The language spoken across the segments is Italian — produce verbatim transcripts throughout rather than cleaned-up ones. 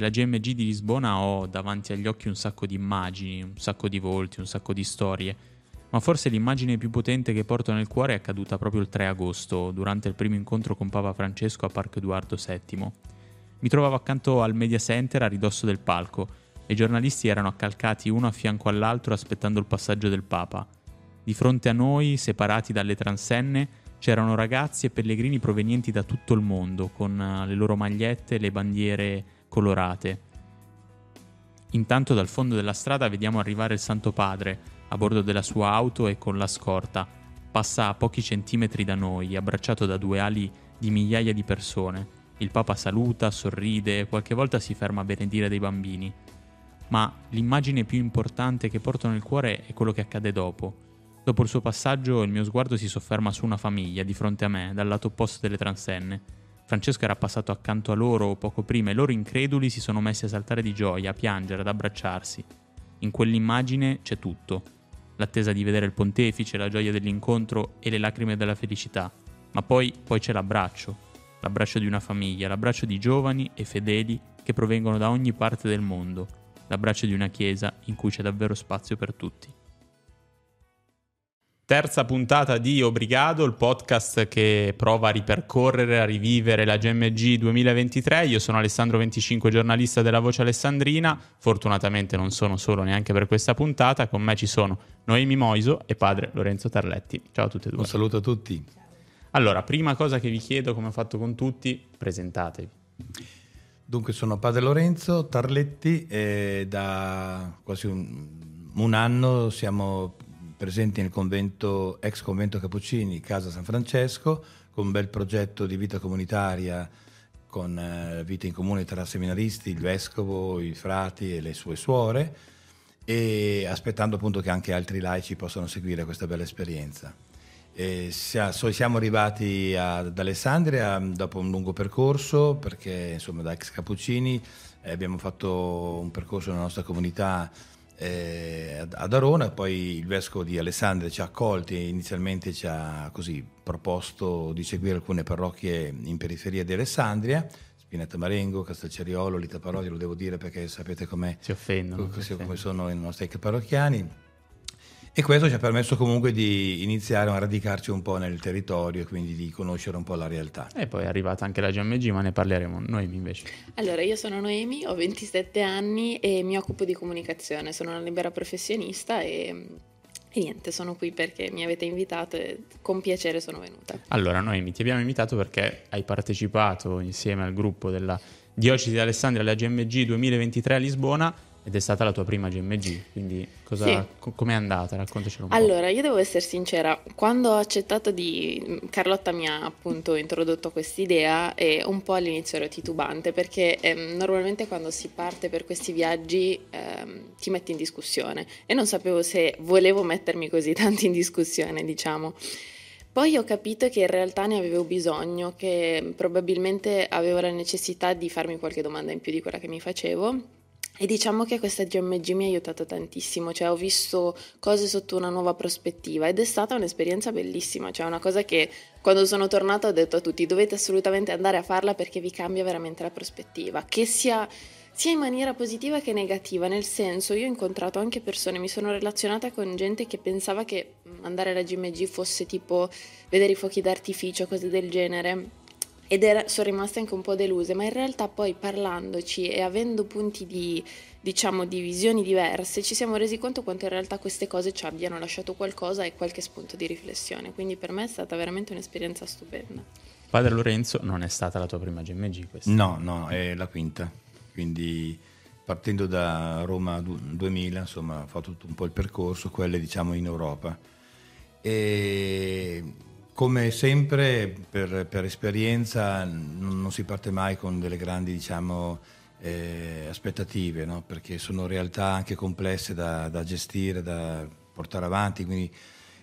della G M G di Lisbona ho davanti agli occhi un sacco di immagini, un sacco di volti, un sacco di storie, ma forse l'immagine più potente che porto nel cuore è accaduta proprio il tre agosto, durante il primo incontro con Papa Francesco a Parco Eduardo settimo. Mi trovavo accanto al Media Center a ridosso del palco e i giornalisti erano accalcati uno a fianco all'altro aspettando il passaggio del Papa. Di fronte a noi, separati dalle transenne, c'erano ragazzi e pellegrini provenienti da tutto il mondo, con le loro magliette e le bandiere colorate. Intanto dal fondo della strada vediamo arrivare il Santo Padre, a bordo della sua auto e con la scorta. Passa a pochi centimetri da noi, abbracciato da due ali di migliaia di persone. Il Papa saluta, sorride, qualche volta si ferma a benedire dei bambini. Ma l'immagine più importante che porto nel cuore è quello che accade dopo. Dopo il suo passaggio il mio sguardo si sofferma su una famiglia di fronte a me, dal lato opposto delle transenne. Francesco era passato accanto a loro poco prima e loro, increduli, si sono messi a saltare di gioia, a piangere, ad abbracciarsi. In quell'immagine c'è tutto: l'attesa di vedere il pontefice, la gioia dell'incontro e le lacrime della felicità. Ma poi, poi c'è l'abbraccio, l'abbraccio di una famiglia, l'abbraccio di giovani e fedeli che provengono da ogni parte del mondo, l'abbraccio di una chiesa in cui c'è davvero spazio per tutti. Terza puntata di Obrigado, il podcast che prova a ripercorrere, a rivivere la G M G duemilaventitré. Io sono Alessandro venticinque, giornalista della Voce Alessandrina. Fortunatamente non sono solo neanche per questa puntata. Con me ci sono Noemi Moiso e padre Lorenzo Tarletti. Ciao a tutti e due. Un saluto a tutti. Allora, prima cosa che vi chiedo, come ho fatto con tutti, presentatevi. Dunque, sono padre Lorenzo Tarletti e da quasi un, un anno siamo presenti nel convento, ex convento Cappuccini, Casa San Francesco, con un bel progetto di vita comunitaria, con eh, vita in comune tra seminaristi, il vescovo, i frati e le sue suore, e aspettando appunto che anche altri laici possano seguire questa bella esperienza. E siamo arrivati ad Alessandria dopo un lungo percorso, perché insomma da ex Cappuccini eh, abbiamo fatto un percorso nella nostra comunità ad Arona, poi il vescovo di Alessandria ci ha accolti e inizialmente ci ha così proposto di seguire alcune parrocchie in periferia di Alessandria: Spinetta Marengo, Castelceriolo, Lita Parodi, lo devo dire perché sapete com'è, si offendono, come offendono. Sono i nostri parrocchiani, e questo ci ha permesso comunque di iniziare a radicarci un po' nel territorio e quindi di conoscere un po' la realtà. E poi è arrivata anche la G M G, ma ne parleremo. Noemi invece. Allora, io sono Noemi, ho ventisette anni e mi occupo di comunicazione, sono una libera professionista e, e niente, sono qui perché mi avete invitato e con piacere sono venuta. Allora Noemi, ti abbiamo invitato perché hai partecipato insieme al gruppo della Diocesi di Alessandria alla G M G duemilaventitré a Lisbona. Ed è stata la tua prima G M G, quindi cosa, sì. co- com'è andata? Raccontacelo un allora, po'. Allora, io devo essere sincera, quando ho accettato di... Carlotta mi ha appunto introdotto quest'idea e un po' all'inizio ero titubante, perché ehm, normalmente quando si parte per questi viaggi ehm, ti metti in discussione e non sapevo se volevo mettermi così tanto in discussione, diciamo. Poi ho capito che in realtà ne avevo bisogno, che probabilmente avevo la necessità di farmi qualche domanda in più di quella che mi facevo. E diciamo che questa G M G mi ha aiutato tantissimo, cioè ho visto cose sotto una nuova prospettiva ed è stata un'esperienza bellissima, cioè una cosa che quando sono tornata ho detto a tutti: dovete assolutamente andare a farla perché vi cambia veramente la prospettiva, che sia, sia in maniera positiva che negativa, nel senso, io ho incontrato anche persone, mi sono relazionata con gente che pensava che andare alla G M G fosse tipo vedere i fuochi d'artificio, cose del genere. Ed era, sono rimaste anche un po' deluse, ma in realtà poi parlandoci e avendo punti di, diciamo, di visioni diverse, ci siamo resi conto quanto in realtà queste cose ci abbiano lasciato qualcosa e qualche spunto di riflessione, quindi per me è stata veramente un'esperienza stupenda. Padre Lorenzo, non è stata la tua prima G M G questa? No, no, è la quinta, quindi partendo da Roma duemila, insomma, ho fatto tutto un po' il percorso, quelle diciamo in Europa, e... Come sempre per, per esperienza non, non si parte mai con delle grandi, diciamo, eh, aspettative, no? Perché sono realtà anche complesse da, da gestire, da portare avanti, quindi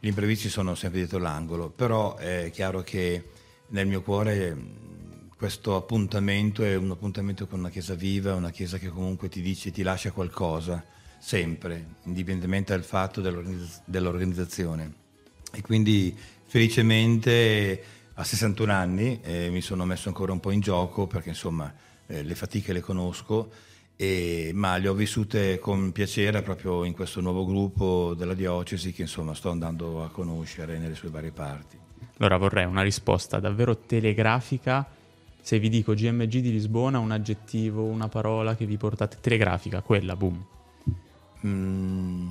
gli imprevisti sono sempre dietro l'angolo. Però è chiaro che nel mio cuore questo appuntamento è un appuntamento con una chiesa viva, una chiesa che comunque ti dice, ti lascia qualcosa, sempre, indipendentemente dal fatto dell'organizz- dell'organizzazione. E quindi felicemente a sessantuno anni eh, mi sono messo ancora un po' in gioco, perché insomma eh, le fatiche le conosco, e, ma le ho vissute con piacere proprio in questo nuovo gruppo della diocesi che insomma sto andando a conoscere nelle sue varie parti. Allora vorrei una risposta davvero telegrafica. Se vi dico G M G di Lisbona, un aggettivo, una parola che vi portate, telegrafica, quella, boom. Mm,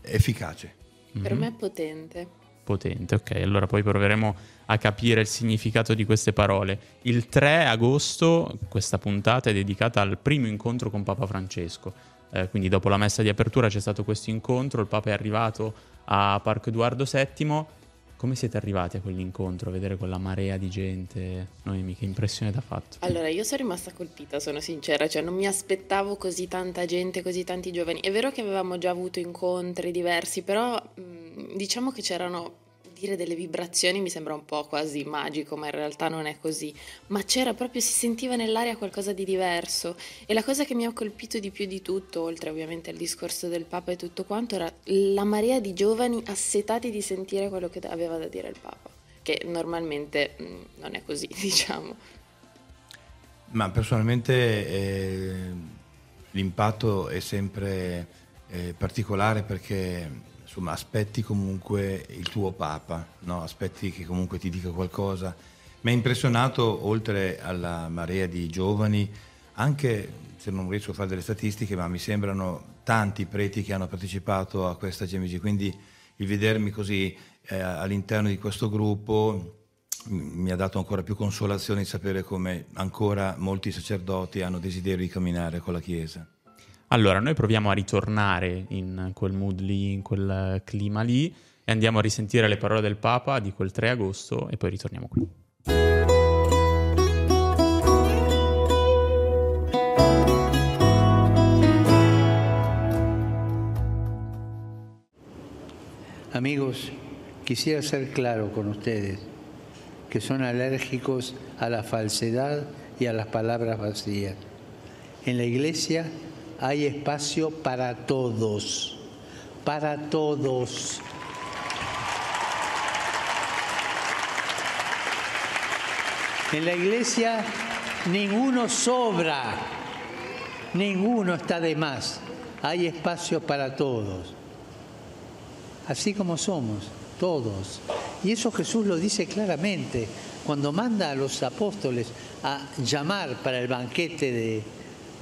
efficace. Per mm-hmm. me è potente. Potente, ok. Allora poi proveremo a capire il significato di queste parole. Il tre agosto questa puntata è dedicata al primo incontro con Papa Francesco. Eh, quindi dopo la messa di apertura c'è stato questo incontro, il Papa è arrivato a Parco Eduardo settimo. Come siete arrivati a quell'incontro, a vedere quella marea di gente? Noemi, che impressione t'ha fatto? Allora, io sono rimasta colpita, sono sincera, cioè non mi aspettavo così tanta gente, così tanti giovani. È vero che avevamo già avuto incontri diversi, però mh, diciamo che c'erano, dire delle vibrazioni mi sembra un po' quasi magico, ma in realtà non è così. Ma c'era proprio, si sentiva nell'aria qualcosa di diverso. E la cosa che mi ha colpito di più di tutto, oltre ovviamente al discorso del Papa e tutto quanto, era la marea di giovani assetati di sentire quello che aveva da dire il Papa, che normalmente mh, non è così, diciamo. Ma personalmente eh, l'impatto è sempre eh, particolare, perché insomma aspetti comunque il tuo Papa, no? Aspetti che comunque ti dica qualcosa. Mi ha impressionato, oltre alla marea di giovani, anche se non riesco a fare delle statistiche, ma mi sembrano tanti preti che hanno partecipato a questa G M G, quindi il vedermi così eh, all'interno di questo gruppo mi ha dato ancora più consolazione di sapere come ancora molti sacerdoti hanno desiderio di camminare con la Chiesa. Allora, noi proviamo a ritornare in quel mood lì, in quel clima lì, e andiamo a risentire le parole del Papa di quel tre agosto e poi ritorniamo qui. Amigos, quisiera ser claro con ustedes que son alérgicos a la falsedad y a las palabras vacías. En la iglesia hay espacio para todos, para todos. En la iglesia ninguno sobra, ninguno está de más. Hay espacio para todos, así como somos, todos. Y eso Jesús lo dice claramente cuando manda a los apóstoles a llamar para el banquete de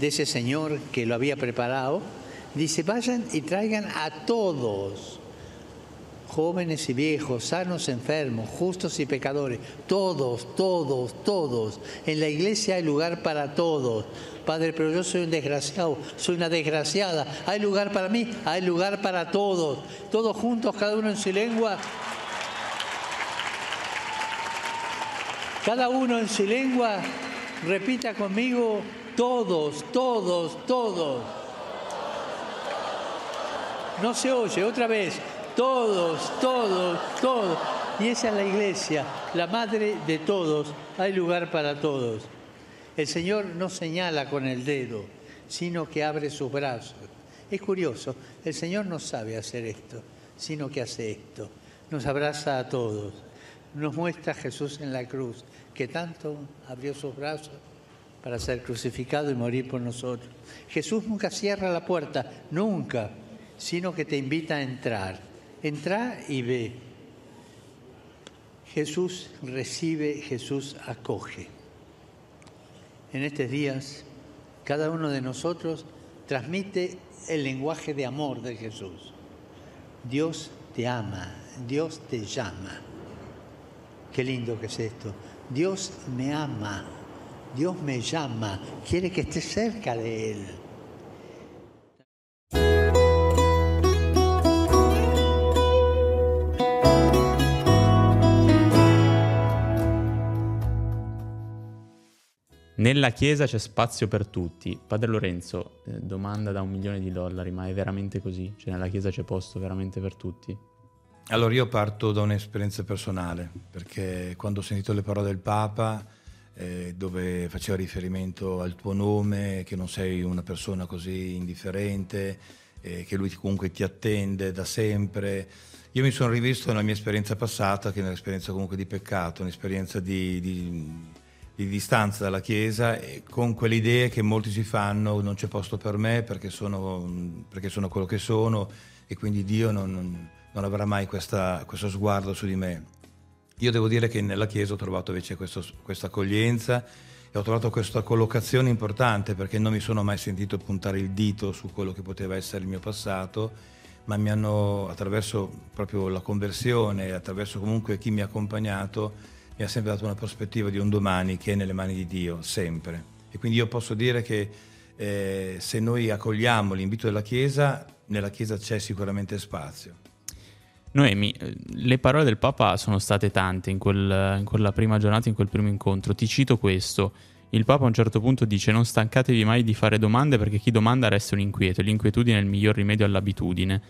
de ese Señor que lo había preparado, dice, vayan y traigan a todos, jóvenes y viejos, sanos, enfermos, justos y pecadores, todos, todos, todos. En la iglesia hay lugar para todos. Padre, pero yo soy un desgraciado, soy una desgraciada. Hay lugar para mí, hay lugar para todos. Todos juntos, cada uno en su lengua. Cada uno en su lengua, repita conmigo, todos, todos, todos. No se oye, otra vez. Todos, todos, todos. Y esa es la iglesia, la madre de todos. Hay lugar para todos. El Señor no señala con el dedo, sino que abre sus brazos. Es curioso, el Señor no sabe hacer esto, sino que hace esto. Nos abraza a todos. Nos muestra Jesús en la cruz, que tanto abrió sus brazos para ser crucificado y morir por nosotros. Jesús nunca cierra la puerta, nunca, sino que te invita a entrar. Entra y ve. Jesús recibe, Jesús acoge. En estos días, cada uno de nosotros transmite el lenguaje de amor de Jesús. Dios te ama, Dios te llama. Qué lindo que es esto. Dios me ama. Dios me llama, quiere che esté cerca de él. Nella Chiesa c'è spazio per tutti. Padre Lorenzo, eh, domanda da un milione di dollari, ma è veramente così? Cioè nella Chiesa c'è posto veramente per tutti? Allora io parto da un'esperienza personale, perché quando ho sentito le parole del Papa, dove faceva riferimento al tuo nome, che non sei una persona così indifferente, eh, che lui comunque ti attende da sempre. Io mi sono rivisto nella mia esperienza passata, che è un'esperienza comunque di peccato, un'esperienza di, di, di distanza dalla Chiesa, e con quelle idee che molti si fanno: non c'è posto per me perché sono, perché sono quello che sono, e quindi Dio non, non, non avrà mai questa, questo sguardo su di me. Io devo dire che nella Chiesa ho trovato invece questo, questa accoglienza, e ho trovato questa collocazione importante, perché non mi sono mai sentito puntare il dito su quello che poteva essere il mio passato, ma mi hanno, attraverso proprio la conversione, attraverso comunque chi mi ha accompagnato, mi ha sempre dato una prospettiva di un domani che è nelle mani di Dio, sempre. E quindi io posso dire che eh, se noi accogliamo l'invito della Chiesa, nella Chiesa c'è sicuramente spazio. Noemi, le parole del Papa sono state tante in, quel, in quella prima giornata, in quel primo incontro. Ti cito questo. Il Papa a un certo punto dice: non stancatevi mai di fare domande, perché chi domanda resta un inquieto. L'inquietudine è il miglior rimedio all'abitudine.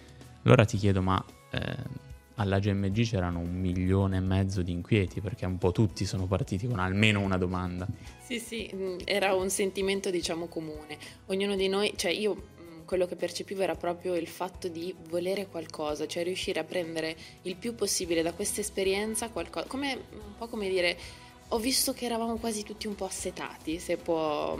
Allora ti chiedo, ma... Eh, alla G M G c'erano un milione e mezzo di inquieti, perché un po' tutti sono partiti con almeno una domanda. Sì, sì, era un sentimento, diciamo, comune. Ognuno di noi, cioè io quello che percepivo era proprio il fatto di volere qualcosa, cioè riuscire a prendere il più possibile da questa esperienza qualcosa, come un po' come dire, ho visto che eravamo quasi tutti un po' assetati, se può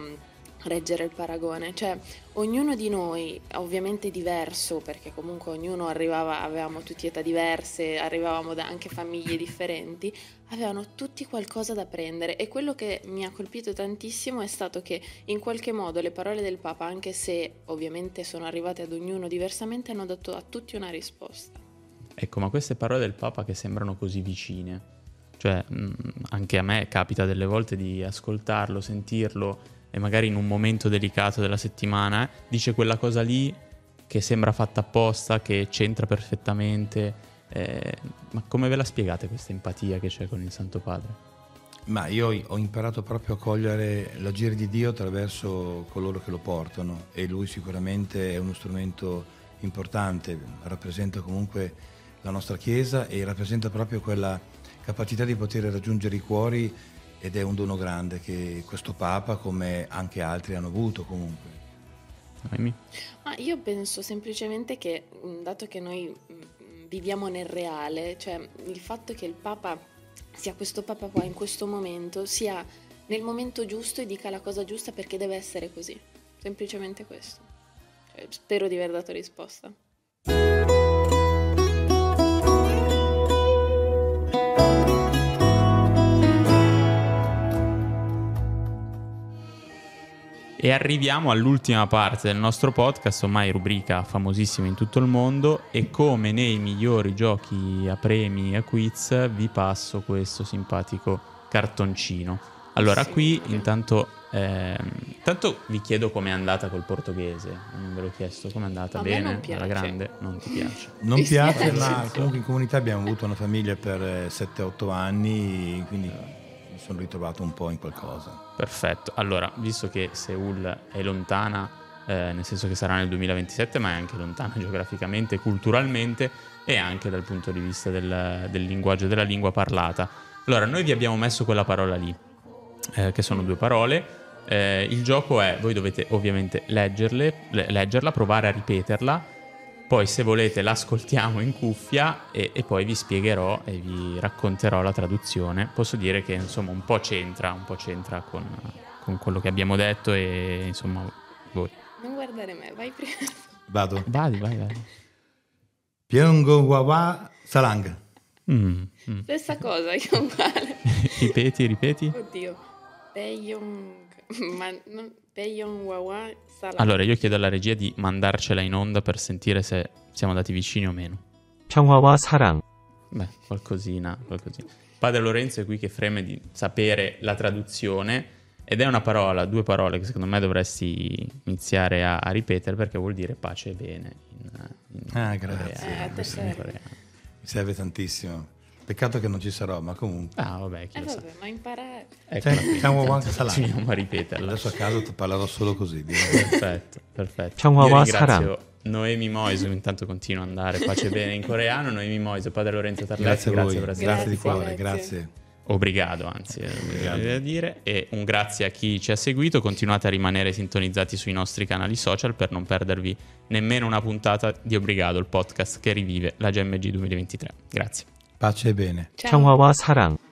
reggere il paragone, cioè ognuno di noi ovviamente diverso, perché comunque ognuno arrivava, avevamo tutti età diverse, arrivavamo da anche famiglie differenti, avevano tutti qualcosa da prendere, e quello che mi ha colpito tantissimo è stato che in qualche modo le parole del Papa, anche se ovviamente sono arrivate ad ognuno diversamente, hanno dato a tutti una risposta. Ecco, ma queste parole del Papa che sembrano così vicine, cioè mh, anche a me capita delle volte di ascoltarlo, sentirlo, e magari in un momento delicato della settimana eh, dice quella cosa lì che sembra fatta apposta, che c'entra perfettamente. Eh, ma come ve la spiegate questa empatia che c'è con il Santo Padre? Ma io ho imparato proprio a cogliere l'agire di Dio attraverso coloro che lo portano, e lui sicuramente è uno strumento importante, rappresenta comunque la nostra Chiesa e rappresenta proprio quella capacità di poter raggiungere i cuori. Ed è un dono grande che questo Papa, come anche altri, hanno avuto comunque. Ma io penso semplicemente che, dato che noi viviamo nel reale, cioè il fatto che il Papa sia questo Papa qua in questo momento, sia nel momento giusto e dica la cosa giusta perché deve essere così. Semplicemente questo. Cioè, spero di aver dato risposta. E arriviamo all'ultima parte del nostro podcast, ormai rubrica famosissima in tutto il mondo, e come nei migliori giochi a premi e a quiz vi passo questo simpatico cartoncino. Allora sì, qui sì. intanto eh, intanto vi chiedo com'è andata col portoghese, non ve l'ho chiesto, com'è andata? A bene? Alla grande? Non ti piace? Non piace, ma comunque in comunità abbiamo avuto una famiglia per sette otto anni, quindi... sono ritrovato un po' in qualcosa. Perfetto, allora, visto che Seul è lontana, eh, nel senso che sarà nel duemilaventisette, ma è anche lontana geograficamente, culturalmente e anche dal punto di vista del, del linguaggio, della lingua parlata. Allora, noi vi abbiamo messo quella parola lì, eh, che sono due parole. Eh, il gioco è, voi dovete ovviamente leggerle, leggerla, provare a ripeterla, poi se volete l'ascoltiamo in cuffia e, e poi vi spiegherò e vi racconterò la traduzione. Posso dire che insomma un po' c'entra, un po' c'entra con, con quello che abbiamo detto e insomma voi. Non guardare me, vai prima. Vado. Vai, vai, vai. Piongo wawa salang. Mm, mm. Stessa cosa, è uguale. Ripeti, ripeti. Oddio. Peyong. Ma non... Allora io chiedo alla regia di mandarcela in onda per sentire se siamo andati vicini o meno. Beh, qualcosina, qualcosina. Padre Lorenzo è qui che freme di sapere la traduzione, ed è una parola, due parole che secondo me dovresti iniziare a, a ripetere, perché vuol dire pace e bene in, in ah, grazie. Corea, eh, in Corea. Mi serve tantissimo. Peccato che non ci sarò, ma comunque... Ah, vabbè, chi eh, lo vabbè, sa. Ma imparare... Ecco, continuiamo a ripeterla. Adesso a caso ti parlerò solo così. Perfetto, perfetto. Io ringrazio Noemi Moiso, intanto continuo ad andare, pace bene in coreano, Noemi Moiso, padre Lorenzo Tarletti, grazie, grazie per essere grazie, grazie di cuore, grazie. grazie. Obrigado, anzi, obrigado da dire. E un grazie a chi ci ha seguito, continuate a rimanere sintonizzati sui nostri canali social per non perdervi nemmeno una puntata di Obrigado, il podcast che rivive la G M G duemilaventitré. Grazie. Pace e bene. Ciao.